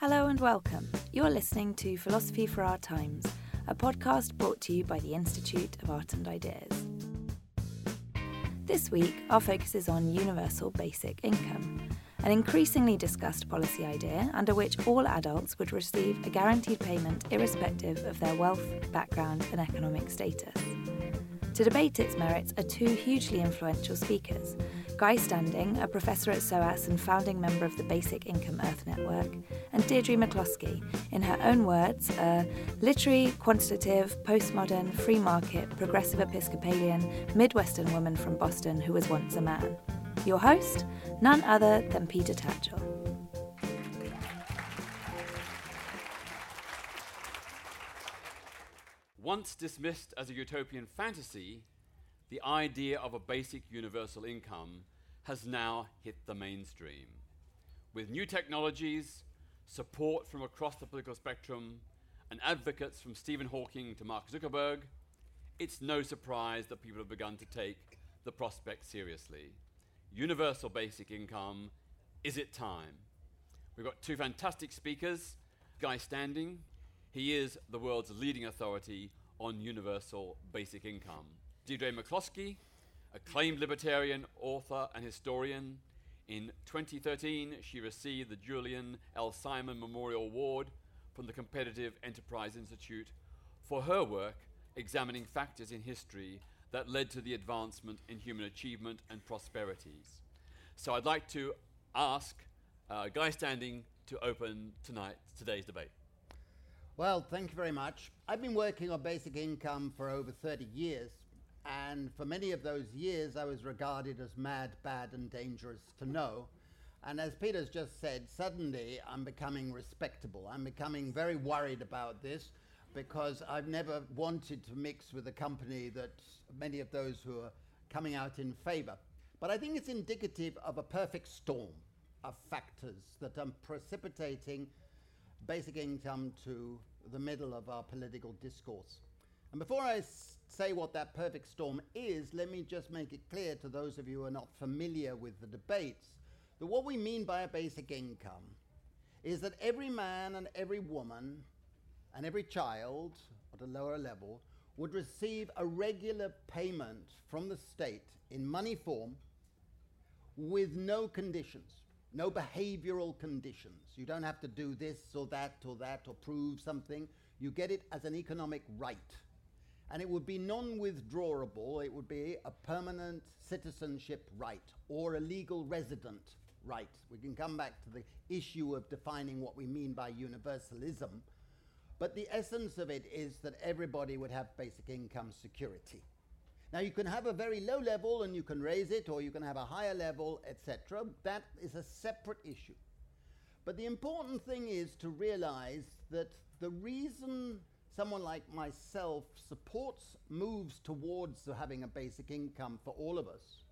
Hello and welcome. You're listening to Philosophy for Our Times, a podcast brought to you by the Institute of Art and Ideas. This week, our focus is on universal basic income, an increasingly discussed policy idea under which all adults would receive a guaranteed payment irrespective of their wealth, background, and economic status. To debate its merits are two hugely influential speakers, Guy Standing, a professor at SOAS and founding member of the Basic Income Earth Network, and Deirdre McCloskey, in her own words, a literary, quantitative, postmodern, free market, progressive Episcopalian, Midwestern woman from Boston who was once a man. Your host, none other than Peter Tatchell. Once dismissed as a utopian fantasy, the idea of a basic universal income has now hit the mainstream. With new technologies, support from across the political spectrum, and advocates from Stephen Hawking to Mark Zuckerberg, it's no surprise that people have begun to take the prospect seriously. Universal basic income, is it time? We've got two fantastic speakers. Guy Standing, he is the world's leading authority on universal basic income. Deirdre McCloskey, acclaimed libertarian, author, and historian. In 2013, she received the Julian L. Simon Memorial Award from the Competitive Enterprise Institute for her work examining factors in history that led to the advancement in human achievement and prosperities. So I'd like to ask Guy Standing to open today's debate. Well, thank you very much. I've been working on basic income for over 30 years, and for many of those years I was regarded as mad, bad, and dangerous to know. And as Peter's just said, suddenly I'm becoming respectable. I'm becoming very worried about this because I've never wanted to mix with a company that many of those who are coming out in favor. But I think it's indicative of a perfect storm of factors that are precipitating basic income to the middle of our political discourse. And before I say what that perfect storm is, let me just make it clear to those of you who are not familiar with the debates that what we mean by a basic income is that every man and every woman and every child at a lower level would receive a regular payment from the state in money form with no conditions. No behavioral conditions. You don't have to do this or that or that or prove something. You get it as an economic right. And it would be non-withdrawable. It would be a permanent citizenship right or a legal resident right. We can come back to the issue of defining what we mean by universalism. But the essence of it is that everybody would have basic income security. Now, you can have a very low level and you can raise it, or you can have a higher level, etc. That is a separate issue. But the important thing is to realize that the reason someone like myself moves towards having a basic income for all of us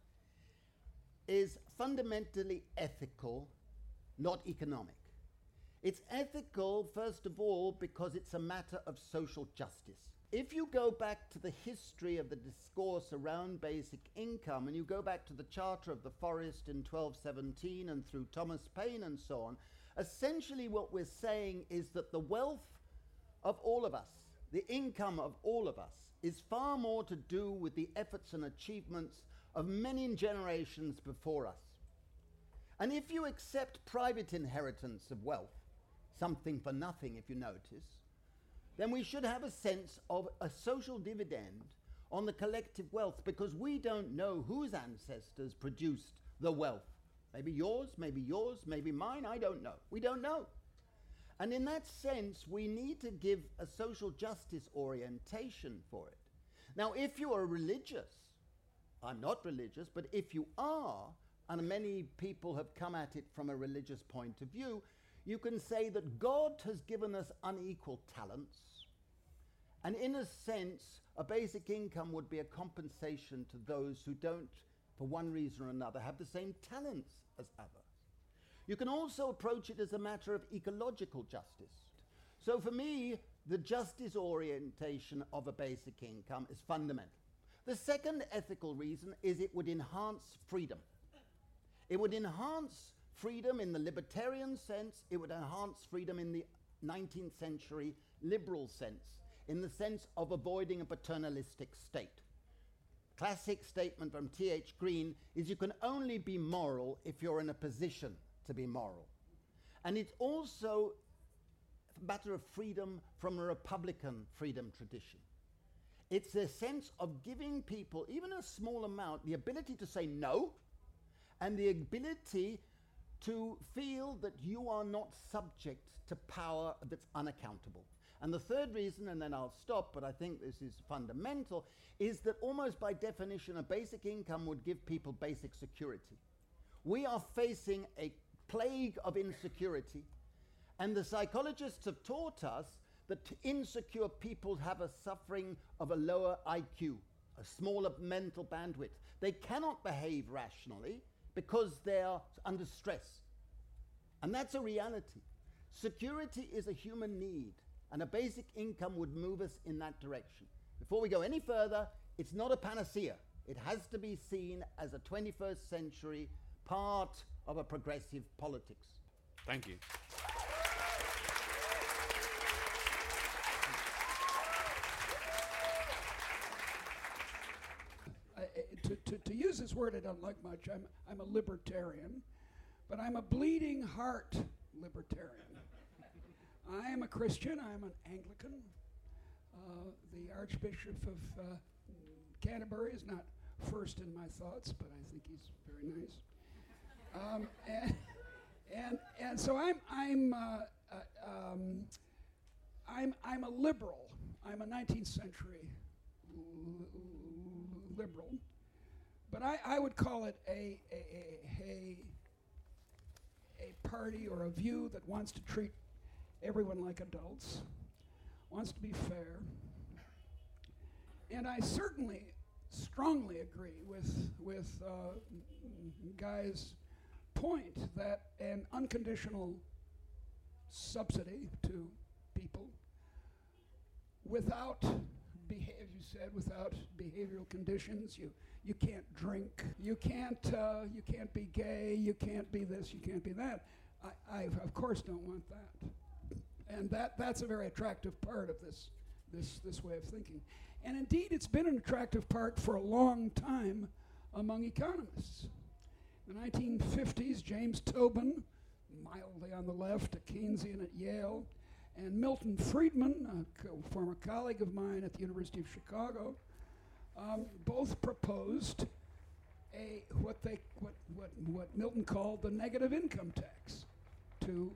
is fundamentally ethical, not economic. It's ethical, first of all, because it's a matter of social justice. If you go back to the history of the discourse around basic income, and you go back to the Charter of the Forest in 1217 and through Thomas Paine and so on, essentially what we're saying is that the wealth of all of us, the income of all of us, is far more to do with the efforts and achievements of many generations before us. And if you accept private inheritance of wealth, something for nothing, if you notice, then we should have a sense of a social dividend on the collective wealth, because we don't know whose ancestors produced the wealth. Maybe yours, maybe yours, maybe mine, I don't know. We don't know. And in that sense, we need to give a social justice orientation for it. Now, if you are religious, I'm not religious, but if you are, and many people have come at it from a religious point of view, you can say that God has given us unequal talents, and in a sense, a basic income would be a compensation to those who don't, for one reason or another, have the same talents as others. You can also approach it as a matter of ecological justice. So for me, the justice orientation of a basic income is fundamental. The second ethical reason is it would enhance freedom. It would enhance freedom in the libertarian sense. It would enhance freedom in the 19th century liberal sense, in the sense of avoiding a paternalistic state. Classic statement from T.H. Green is you can only be moral if you're in a position to be moral. And it's also a matter of freedom from a Republican freedom tradition. It's a sense of giving people, even a small amount, the ability to say no, and the ability to feel that you are not subject to power that's unaccountable. And the third reason, and then I'll stop, but I think this is fundamental, is that almost by definition, a basic income would give people basic security. We are facing a plague of insecurity, and the psychologists have taught us that insecure people have a suffering of a lower IQ, a smaller mental bandwidth. They cannot behave rationally because they are under stress. And that's a reality. Security is a human need, and a basic income would move us in that direction. Before we go any further, it's not a panacea. It has to be seen as a 21st century part of a progressive politics. Thank you. To use this word I don't like much, I'm a libertarian, but I'm a bleeding heart libertarian. I am a Christian, I am an Anglican. The Archbishop of Canterbury is not first in my thoughts, but I think he's very nice. And so I'm a liberal. I'm a 19th century liberal, but I would call it a party or a view that wants to treat everyone like adults, wants to be fair, and I certainly strongly agree with Guy's point that an unconditional subsidy to people without behave, you said, without behavioral conditions, you can't drink, you can't be gay, you can't be this, you can't be that. I of course don't want that, and that's a very attractive part of this way of thinking, and indeed it's been an attractive part for a long time among economists. In the 1950s, James Tobin, mildly on the left, a Keynesian at Yale, and Milton Friedman, a former colleague of mine at the University of Chicago, both proposed what Milton called the negative income tax, to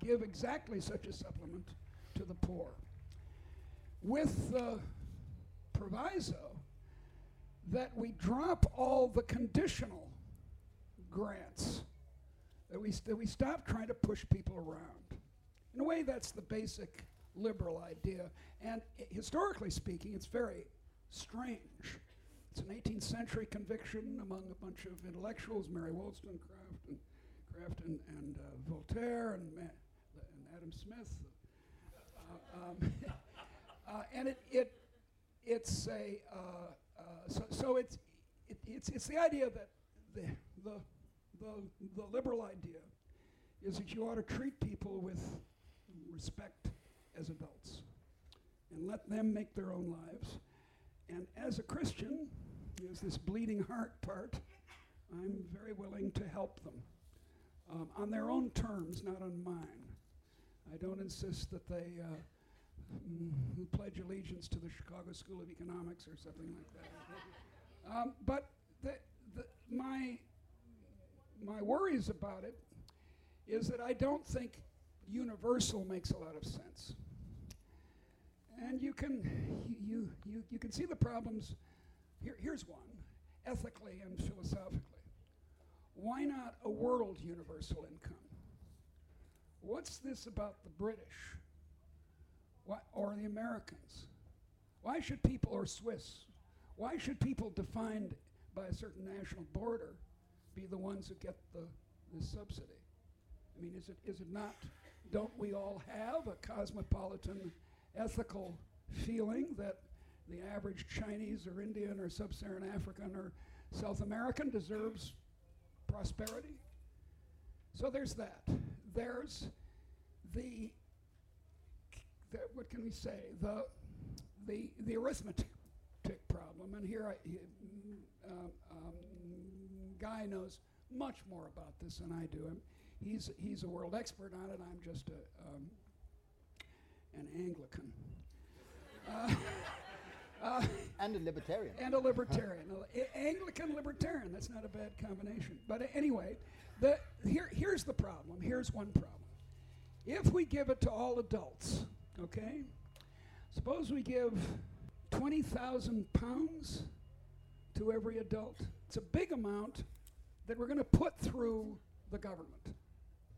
give exactly such a supplement to the poor, with the proviso that we drop all the conditional grants, that we stop trying to push people around. In a way, that's the basic liberal idea, and historically speaking, it's very strange. It's an 18th century conviction among a bunch of intellectuals, Mary Wollstonecraft and Voltaire and Adam Smith, and it's the idea that the liberal idea is that you ought to treat people with respect as adults and let them make their own lives. And as a Christian, there's this bleeding heart part, I'm very willing to help them on their own terms, not on mine. I don't insist that they pledge allegiance to the Chicago School of Economics or something like that. But my worries about it is that I don't think universal makes a lot of sense. And you can see the problems. Here's one, ethically and philosophically. Why not a world universal income? What's this about the British? Or the Americans? Why should people, or Swiss, why should people defined by a certain national border be the ones who get the subsidy? I mean, is it not, don't we all have a cosmopolitan ethical feeling that the average Chinese or Indian or Sub-Saharan African or South American deserves prosperity? So there's that. There's the what can we say, the arithmetic problem. And here Guy knows much more about this than I do. He's a world expert on it. I'm just an Anglican. And a libertarian. And a libertarian. Anglican libertarian. That's not a bad combination. But anyway, here's the problem. Here's one problem. If we give it to all adults, okay? Suppose we give 20,000 pounds to every adult. It's a big amount that we're going to put through the government.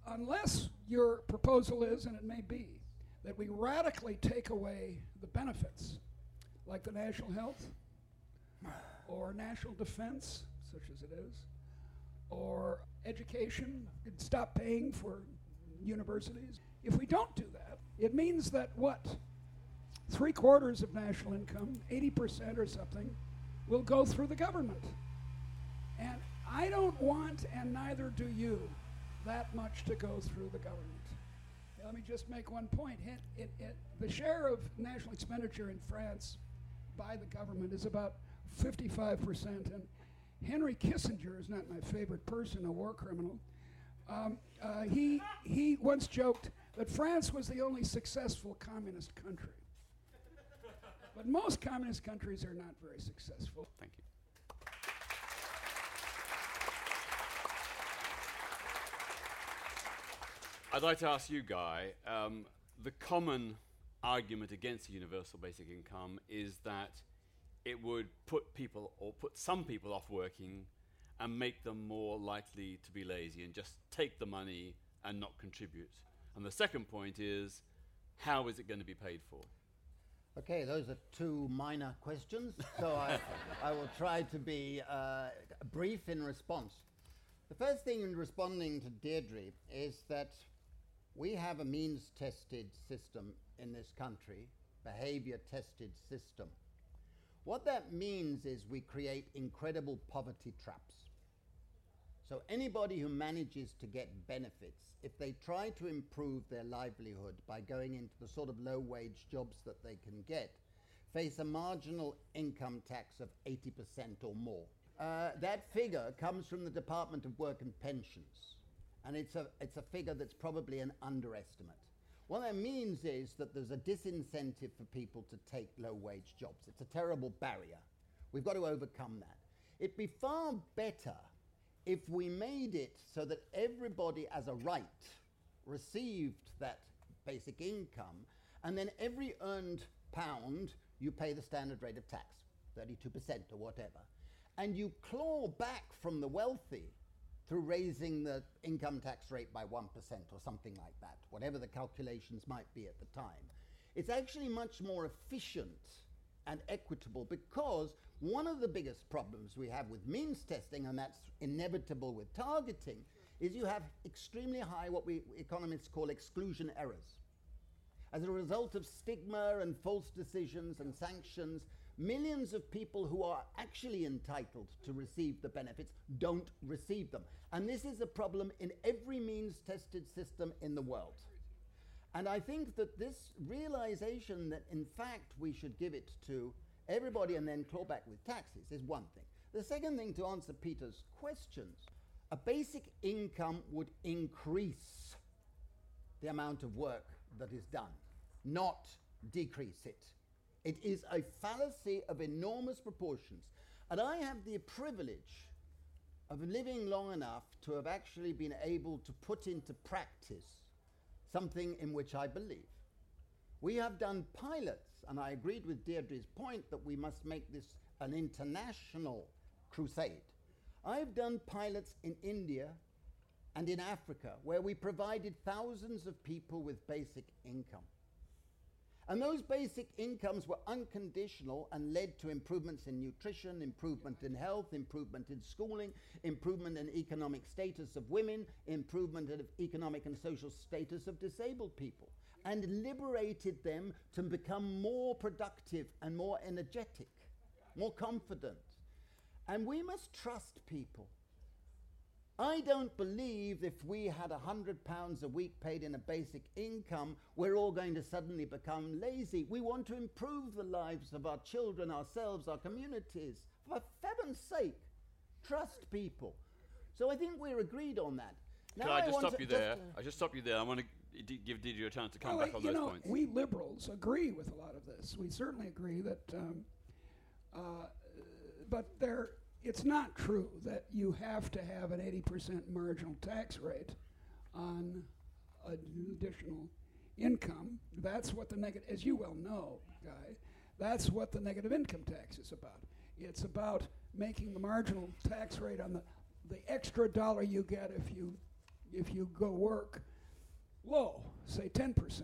Unless your proposal is, and it may be, that we radically take away the benefits, like the national health, or national defense, such as it is, or education, and stop paying for universities. If we don't do that, it means that what? 3/4 of national income, 80% or something, will go through the government. And I don't want, and neither do you, that much to go through the government. Now, let me just make one point. The share of national expenditure in France by the government is about 55%. And Henry Kissinger is not my favorite person, a war criminal. He once joked that France was the only successful communist country. But most communist countries are not very successful. Thank you. I'd like to ask you, Guy, the common argument against the universal basic income is that it would put people, or put some people off working and make them more likely to be lazy and just take the money and not contribute. And the second point is, how is it going to be paid for? Okay, those are two minor questions, so I will try to be brief in response. The first thing in responding to Deirdre is that we have a means-tested system in this country, behavior-tested system. What that means is we create incredible poverty traps. So anybody who manages to get benefits, if they try to improve their livelihood by going into the sort of low-wage jobs that they can get, face a marginal income tax of 80% or more. That figure comes from the Department of Work and Pensions, and it's a figure that's probably an underestimate. What that means is that there's a disincentive for people to take low-wage jobs. It's a terrible barrier. We've got to overcome that. It'd be far better if we made it so that everybody as a right received that basic income, and then every earned pound you pay the standard rate of tax, 32% or whatever, and you claw back from the wealthy through raising the income tax rate by 1% or something like that, whatever the calculations might be at the time. It's actually much more efficient and equitable, because one of the biggest problems we have with means testing, and that's inevitable with targeting, is you have extremely high, what we economists call exclusion errors. As a result of stigma and false decisions and sanctions, millions of people who are actually entitled to receive the benefits don't receive them. And this is a problem in every means-tested system in the world. And I think that this realization that, in fact, we should give it to everybody and then claw back with taxes is one thing. The second thing, to answer Peter's questions, a basic income would increase the amount of work that is done, not decrease it. It is a fallacy of enormous proportions. And I have the privilege of living long enough to have actually been able to put into practice something in which I believe. We have done pilots, and I agreed with Deirdre's point that we must make this an international crusade. I've done pilots in India and in Africa, where we provided thousands of people with basic income. And those basic incomes were unconditional and led to improvements in nutrition, improvement in health, improvement in schooling, improvement in economic status of women, improvement in economic and social status of disabled people, and liberated them to become more productive and more energetic, more confident. And we must trust people. I don't believe if we had £100 a week paid in a basic income, we're all going to suddenly become lazy. We want to improve the lives of our children, ourselves, our communities. For heaven's sake, trust people. So I think we're agreed on that. Now Can I just stop you there? I want to give Deirdre a chance to come back on those points. We liberals agree with a lot of this. We certainly agree that, but there. It's not true that you have to have an 80% marginal tax rate on additional income. That's what the negative, as you well know, Guy, that's what the negative income tax is about. It's about making the marginal tax rate on the extra dollar you get if you go work low, say 10%,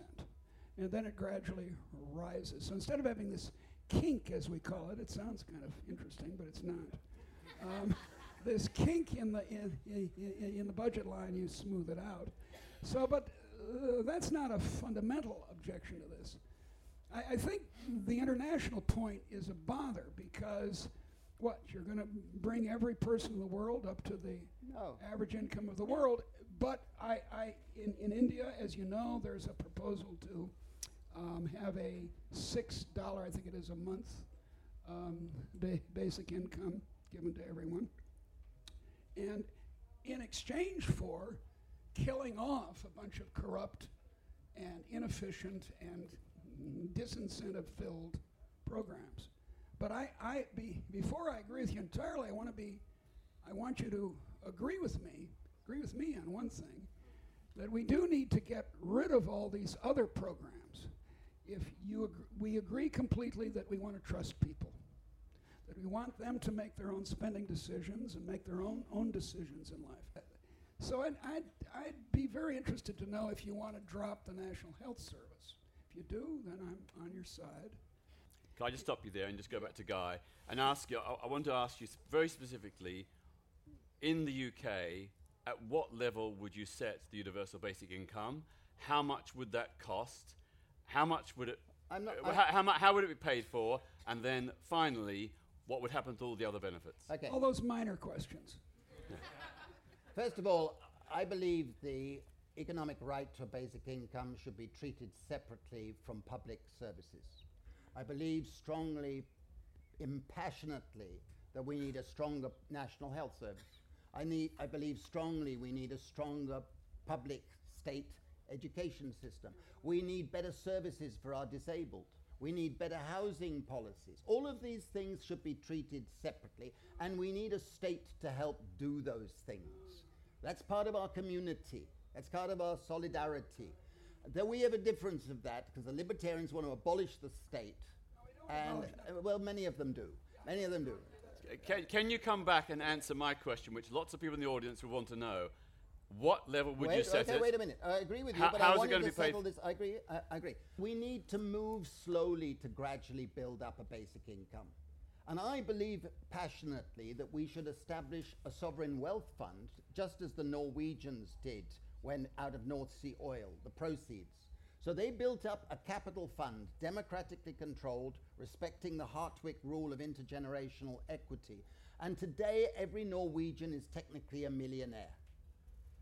and then it gradually rises. So instead of having this kink, as we call it, it sounds kind of interesting, but it's not. This kink in the budget line, you smooth it out. So, but that's not a fundamental objection to this. I think the international point is a bother because, what, you're going to bring every person in the world up to the average income of the world. But in India, as you know, there's a proposal to have a $6, I think it is, a month basic income given to everyone, and in exchange for killing off a bunch of corrupt and inefficient and disincentive-filled programs. But before I agree with you entirely, I want you to agree with me on one thing, that we do need to get rid of all these other programs. We agree completely that we want to trust people. That we want them to make their own spending decisions and make their own decisions in life. So I'd be very interested to know if you want to drop the National Health Service. If you do, then I'm on your side. Can I just stop you there and just go back to Guy and ask you, I want to ask you very specifically, in the UK, at what level would you set the universal basic income? How much would that cost? How much would it? How would it be paid for? And then finally, what would happen to all the other benefits? Okay. All those minor questions. First of all, I believe the economic right to a basic income should be treated separately from public services. I believe strongly, impassionately, that we need a stronger national health service. I believe strongly we need a stronger public state education system. We need better services for our disabled. We need better housing policies. All of these things should be treated separately, and we need a state to help do those things. That's part of our community. That's part of our solidarity. Though we have a difference of that, because the libertarians want to abolish the state. Well, many of them do. Many of them do. Can you come back and answer my question, which lots of people in the audience will want to know? What level would you set it? Wait a minute. I agree with you, but I wanted to settle this. I agree. We need to move slowly to gradually build up a basic income. And I believe passionately that we should establish a sovereign wealth fund, just as the Norwegians did when out of North Sea oil, the proceeds. So they built up a capital fund, democratically controlled, respecting the Hartwick rule of intergenerational equity. And today, every Norwegian is technically a millionaire.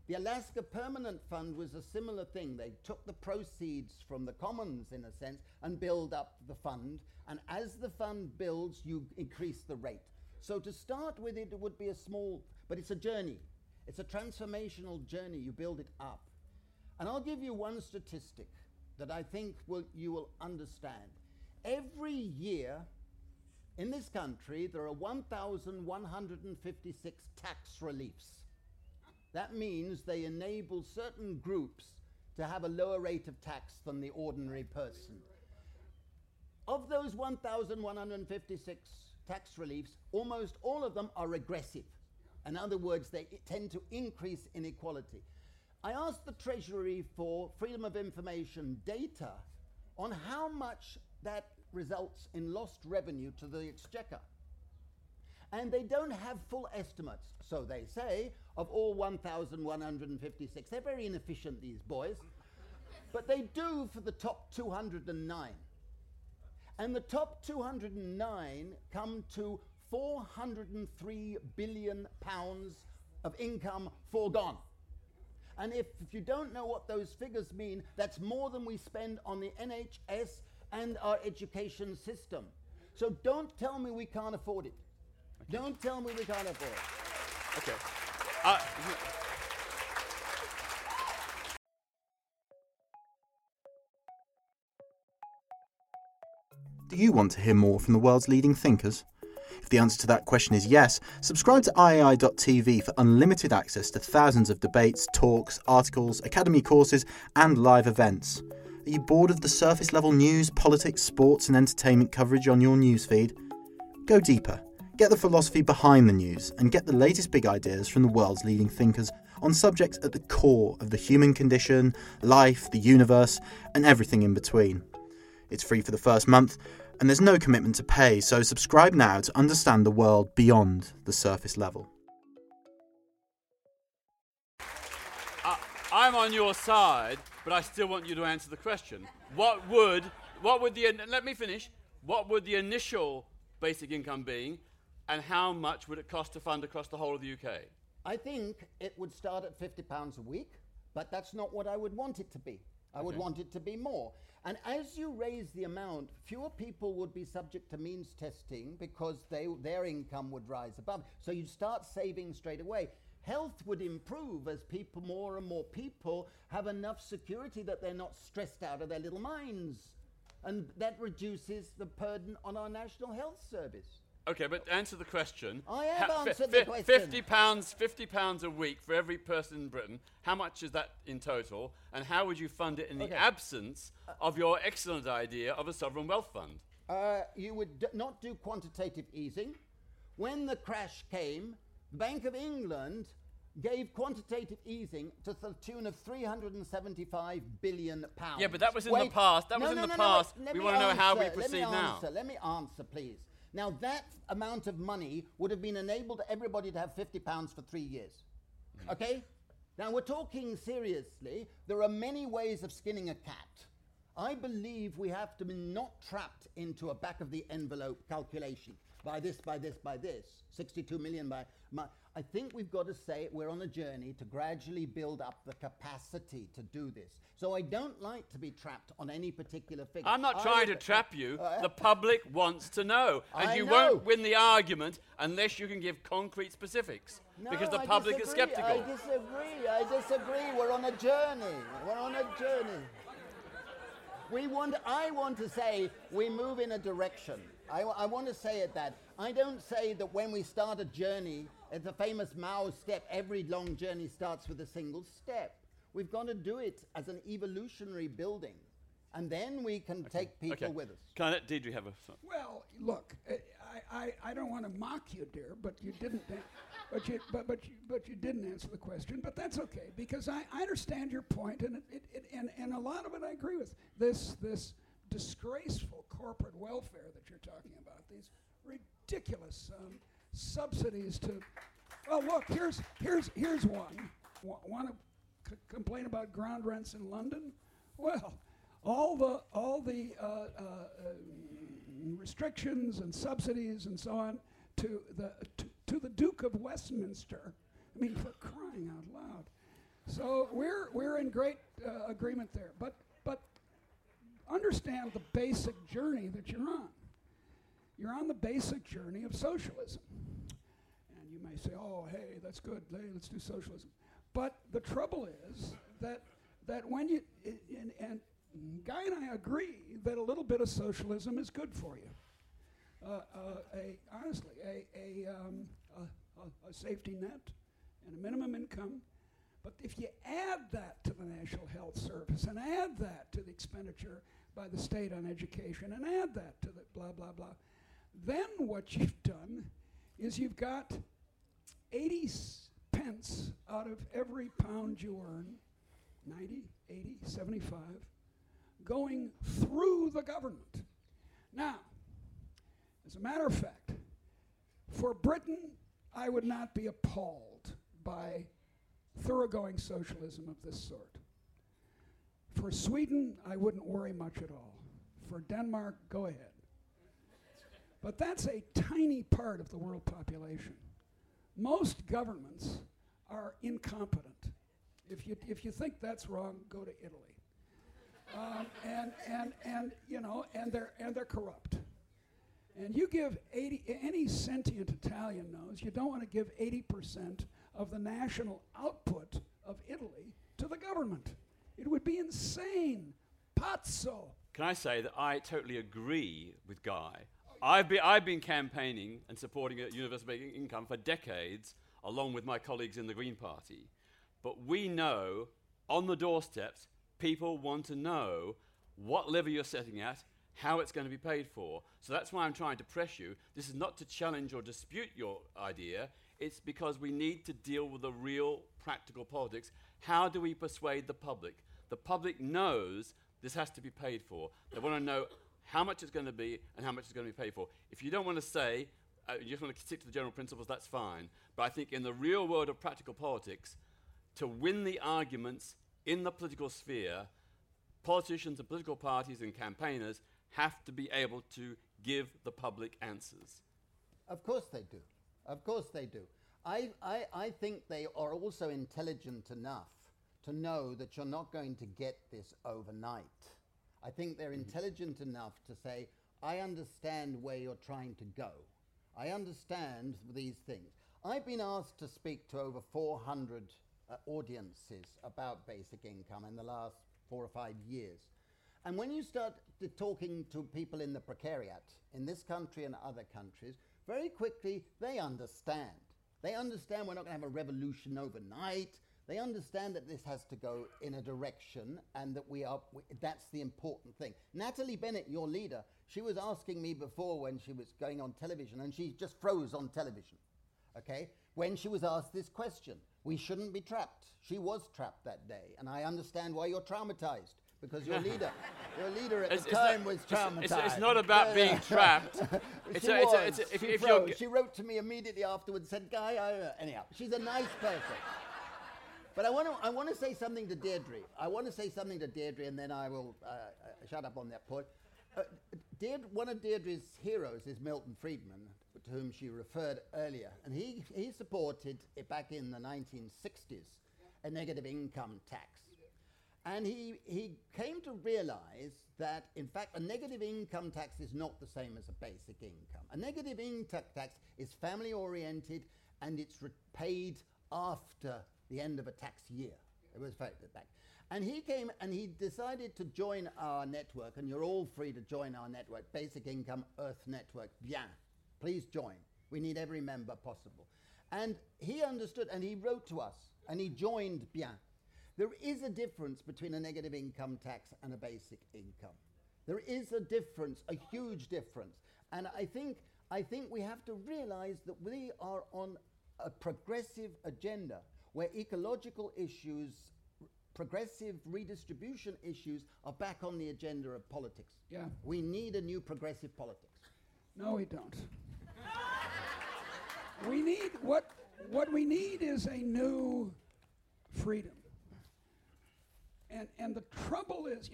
The Alaska Permanent Fund was a similar thing. They took the proceeds from the commons, in a sense, and build up the fund. And as the fund builds, you increase the rate. So to start with, it would be but it's a journey. It's a transformational journey. You build it up. And I'll give you one statistic. that I think you will understand. Every year in this country, there are 1,156 tax reliefs. That means they enable certain groups to have a lower rate of tax than the ordinary person. Of those 1,156 tax reliefs, almost all of them are regressive. In other words, they tend to increase inequality. I asked the Treasury for freedom of information data on how much that results in lost revenue to the exchequer. And they don't have full estimates, so they say, of all 1,156. They're very inefficient, these boys. But they do for the top 209. And the top 209 come to £403 billion of income foregone. And if you don't know what those figures mean, that's more than we spend on the NHS and our education system. So don't tell me we can't afford it. Okay. Don't tell me we can't afford it. Okay. Do you want to hear more from the world's leading thinkers? If the answer to that question is yes, subscribe to IAI.tv for unlimited access to thousands of debates, talks, articles, academy courses, and live events. Are you bored of the surface-level news, politics, sports, and entertainment coverage on your newsfeed? Go deeper. Get the philosophy behind the news and get the latest big ideas from the world's leading thinkers on subjects at the core of the human condition, life, the universe, and everything in between. It's free for the first month, and there's no commitment to pay, so subscribe now to understand the world beyond the surface level. I'm on your side, but I still want you to answer the question. What would the initial basic income be, and how much would it cost to fund across the whole of the UK? I think it would start at £50 a week, but that's not what I would want it to be. I would want it to be more. And as you raise the amount, fewer people would be subject to means testing because their income would rise above. So you'd start saving straight away. Health would improve as people, more and more people, have enough security that they're not stressed out of their little minds. And that reduces the burden on our National Health Service. Okay, but answer the question. I have answered the question. £50 a week for every person in Britain. How much is that in total? And how would you fund it in the absence of your excellent idea of a sovereign wealth fund? You would not do quantitative easing. When the crash came, the Bank of England gave quantitative easing to the tune of £375 billion. Yeah, but that was in the past. That was in the past. We want to know how we proceed now. Let me answer, please. Now, that amount of money would have been enabled everybody to have £50 for 3 years. Okay? Now, we're talking seriously. There are many ways of skinning a cat. I believe we have to be not trapped into a back-of-the-envelope calculation. By this, 62 million by. I think we've got to say we're on a journey to gradually build up the capacity to do this. So I don't like to be trapped on any particular figure. I'm not trying to trap you. The public wants to know. And you won't win the argument unless you can give concrete specifics. No, because the public is sceptical. I disagree. We're on a journey. I want to say we move in a direction. I want to say it that. I don't say that when we start a journey, it's a famous Mao step, every long journey starts with a single step. We've got to do it as an evolutionary building. And then we can take people with us. Can I, Deirdre, have a... Well, look, I don't want to mock you, dear, but you didn't... But you didn't answer the question, but that's okay, because I understand your point, and it, and a lot of it I agree with. This disgraceful corporate welfare that you're talking about, these ridiculous subsidies to... Well, look, here's one. Want to complain about ground rents in London? Well, all the restrictions and subsidies and so on to the Duke of Westminster. I mean, for crying out loud. So we're in great agreement there. But understand the basic journey that you're on. You're on the basic journey of socialism. And you may say, oh, hey, that's good. Hey, let's do socialism. But the trouble is that when you... Guy and I agree that a little bit of socialism is good for you. Honestly, a safety net and a minimum income. But if you add that to the National Health Service, and add that to the expenditure by the state on education, and add that to the blah, blah, blah, then what you've done is you've got 80 pence out of every pound you earn, 90, 80, 75, going through the government. Now, as a matter of fact, for Britain, I would not be appalled by thoroughgoing socialism of this sort. For Sweden, I wouldn't worry much at all. For Denmark, go ahead. But that's a tiny part of the world population. Most governments are incompetent. If you think that's wrong, go to Italy. And they're corrupt. And you give 80, any sentient Italian knows, you don't want to give 80% of the national output of Italy to the government. It would be insane. Pazzo. Can I say that I totally agree with Guy? Oh, yeah. I've been campaigning and supporting a universal basic income for decades, along with my colleagues in the Green Party. But we know, on the doorsteps, people want to know what level you're setting at, how it's going to be paid for. So that's why I'm trying to press you. This is not to challenge or dispute your idea. It's because we need to deal with the real practical politics. How do we persuade the public? The public knows this has to be paid for. They want to know how much it's going to be and how much it's going to be paid for. If you don't want to say, you just want to stick to the general principles, that's fine. But I think in the real world of practical politics, to win the arguments in the political sphere, politicians and political parties and campaigners have to be able to give the public answers. Of course they do. Of course they do. I think they are also intelligent enough to know that you're not going to get this overnight. I think they're intelligent enough to say, I understand where you're trying to go. I understand these things. I've been asked to speak to over 400 audiences about basic income in the last 4 or 5 years. And when you start talking to people in the precariat, in this country and other countries, very quickly they understand. They understand we're not going to have a revolution overnight. They understand that this has to go in a direction and that that's the important thing. Natalie Bennett, your leader, she was asking me before when she was going on television, and she just froze on television, okay, when she was asked this question. We shouldn't be trapped. She was trapped that day, and I understand why you're traumatized. Because your leader at the time was traumatized. It's not about being trapped. She wrote to me immediately afterwards, said, Guy, anyhow, she's a nice person. But I want to say something to Deirdre. And then I will shut up on that point. One of Deirdre's heroes is Milton Friedman, to whom she referred earlier. And he supported, back in the 1960s, a negative income tax. And he came to realize that, in fact, a negative income tax is not the same as a basic income. A negative income tax is family-oriented, and it's paid after the end of a tax year. It was back. And he came and he decided to join our network, and you're all free to join our network, Basic Income Earth Network, Bien. Please join. We need every member possible. And he understood, and he wrote to us, and he joined Bien. There is a difference between a negative income tax and a basic income. There is a difference, a huge difference. And I think we have to realize that we are on a progressive agenda where ecological issues, progressive redistribution issues are back on the agenda of politics. Yeah. We need a new progressive politics. No, we don't. We need, what we need is a new freedom. And the trouble is,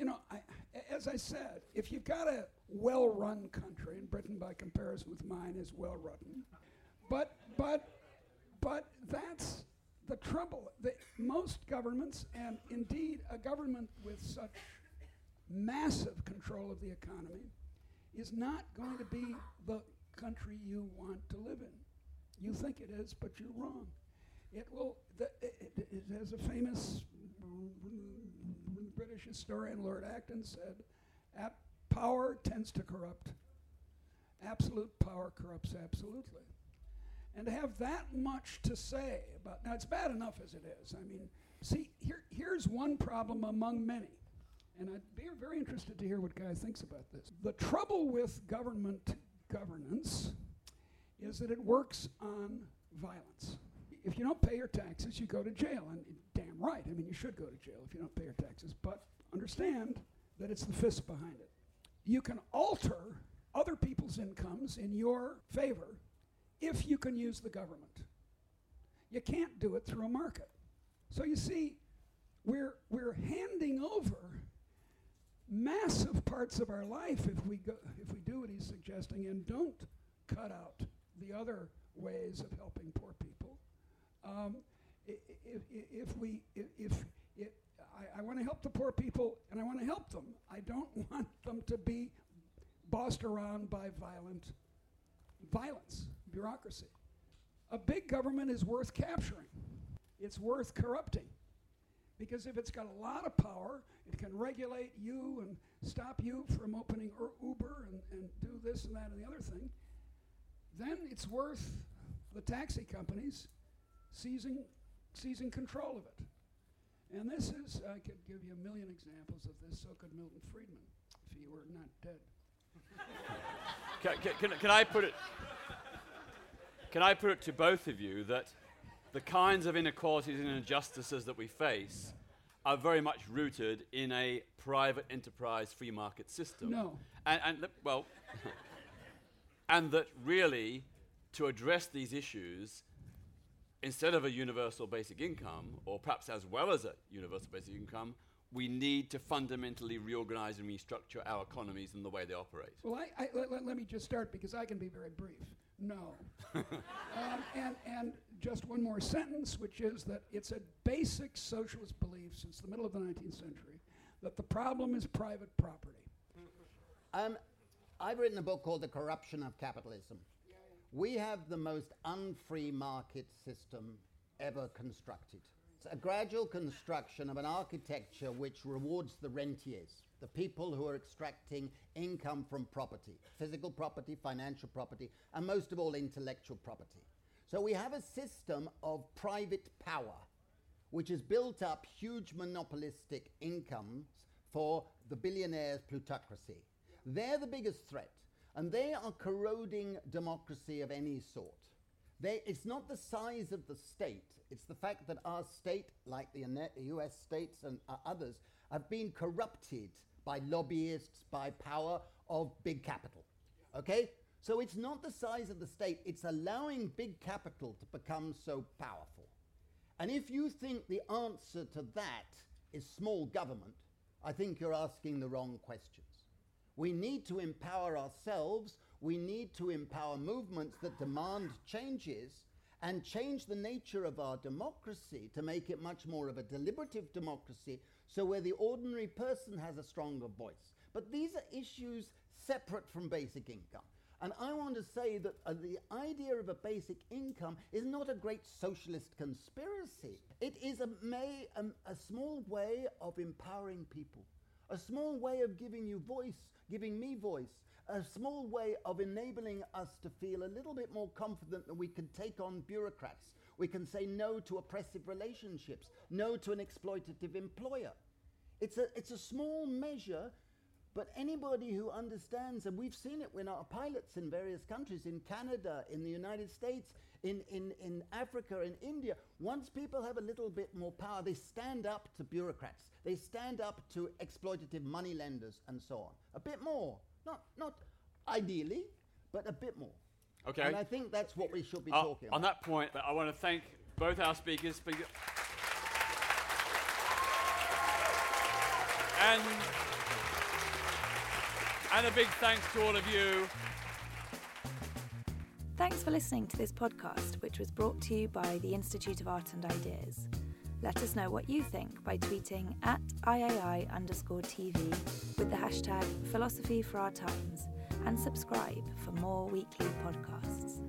as I said, if you've got a well-run country, and Britain, by comparison with mine, is well-run, but that's the trouble. That most governments, and indeed a government with such massive control of the economy, is not going to be the country you want to live in. You think it is, but you're wrong. It has a famous British British historian Lord Acton said, power tends to corrupt. Absolute power corrupts absolutely. And to have that much to say about, now it's bad enough as it is. I mean, see, here's one problem among many. And I'd be very interested to hear what Guy thinks about this. The trouble with government governance is that it works on violence. If you don't pay your taxes, you go to jail. And damn right, I mean, you should go to jail if you don't pay your taxes. But understand that it's the fists behind it. You can alter other people's incomes in your favor if you can use the government. You can't do it through a market. So you see, we're handing over massive parts of our life if we do what he's suggesting and don't cut out the other ways of helping poor people. I want to help the poor people, and I want to help them. I don't want them to be bossed around by violence, bureaucracy. A big government is worth capturing. It's worth corrupting. Because if it's got a lot of power, it can regulate you and stop you from opening Uber and do this and that and the other thing. Then it's worth the taxi companies seizing control of it. And this is, I could give you a million examples of this, so could Milton Friedman, if he were not dead. Can I put it to both of you that the kinds of inequalities and injustices that we face are very much rooted in a private enterprise free market system. No. And that really, to address these issues, instead of a universal basic income, or perhaps as well as a universal basic income, we need to fundamentally reorganize and restructure our economies in the way they operate. Well, let me just start, because I can be very brief. No. and just one more sentence, which is that it's a basic socialist belief since the middle of the 19th century that the problem is private property. I've written a book called The Corruption of Capitalism. Yeah. We have the most unfree market system ever constructed. It's a gradual construction of an architecture which rewards the rentiers, the people who are extracting income from property, physical property, financial property, and most of all, intellectual property. So we have a system of private power, which has built up huge monopolistic incomes for the billionaires' plutocracy. They're the biggest threat, and they are corroding democracy of any sort. It's not the size of the state, it's the fact that our state, like the US states and others, have been corrupted by lobbyists, by power of big capital, okay? So it's not the size of the state, it's allowing big capital to become so powerful. And if you think the answer to that is small government, I think you're asking the wrong questions. We need to empower ourselves. We need to empower movements that demand changes and change the nature of our democracy to make it much more of a deliberative democracy, so where the ordinary person has a stronger voice. But these are issues separate from basic income. And I want to say that the idea of a basic income is not a great socialist conspiracy. It is a small way of empowering people, a small way of giving you voice, giving me voice, a small way of enabling us to feel a little bit more confident that we can take on bureaucrats. We can say no to oppressive relationships, no to an exploitative employer. It's a small measure, but anybody who understands, and we've seen it with our pilots in various countries, in Canada, in the United States, in Africa, in India, once people have a little bit more power, they stand up to bureaucrats. They stand up to exploitative money lenders and so on. A bit more. Not ideally, but a bit more. Okay. And I think that's what we should be talking about. On that point, I want to thank both our speakers. And a big thanks to all of you. Thanks for listening to this podcast, which was brought to you by the Institute of Art and Ideas. Let us know what you think by tweeting at IAI_TV with the hashtag Philosophy for Our Times, and subscribe for more weekly podcasts.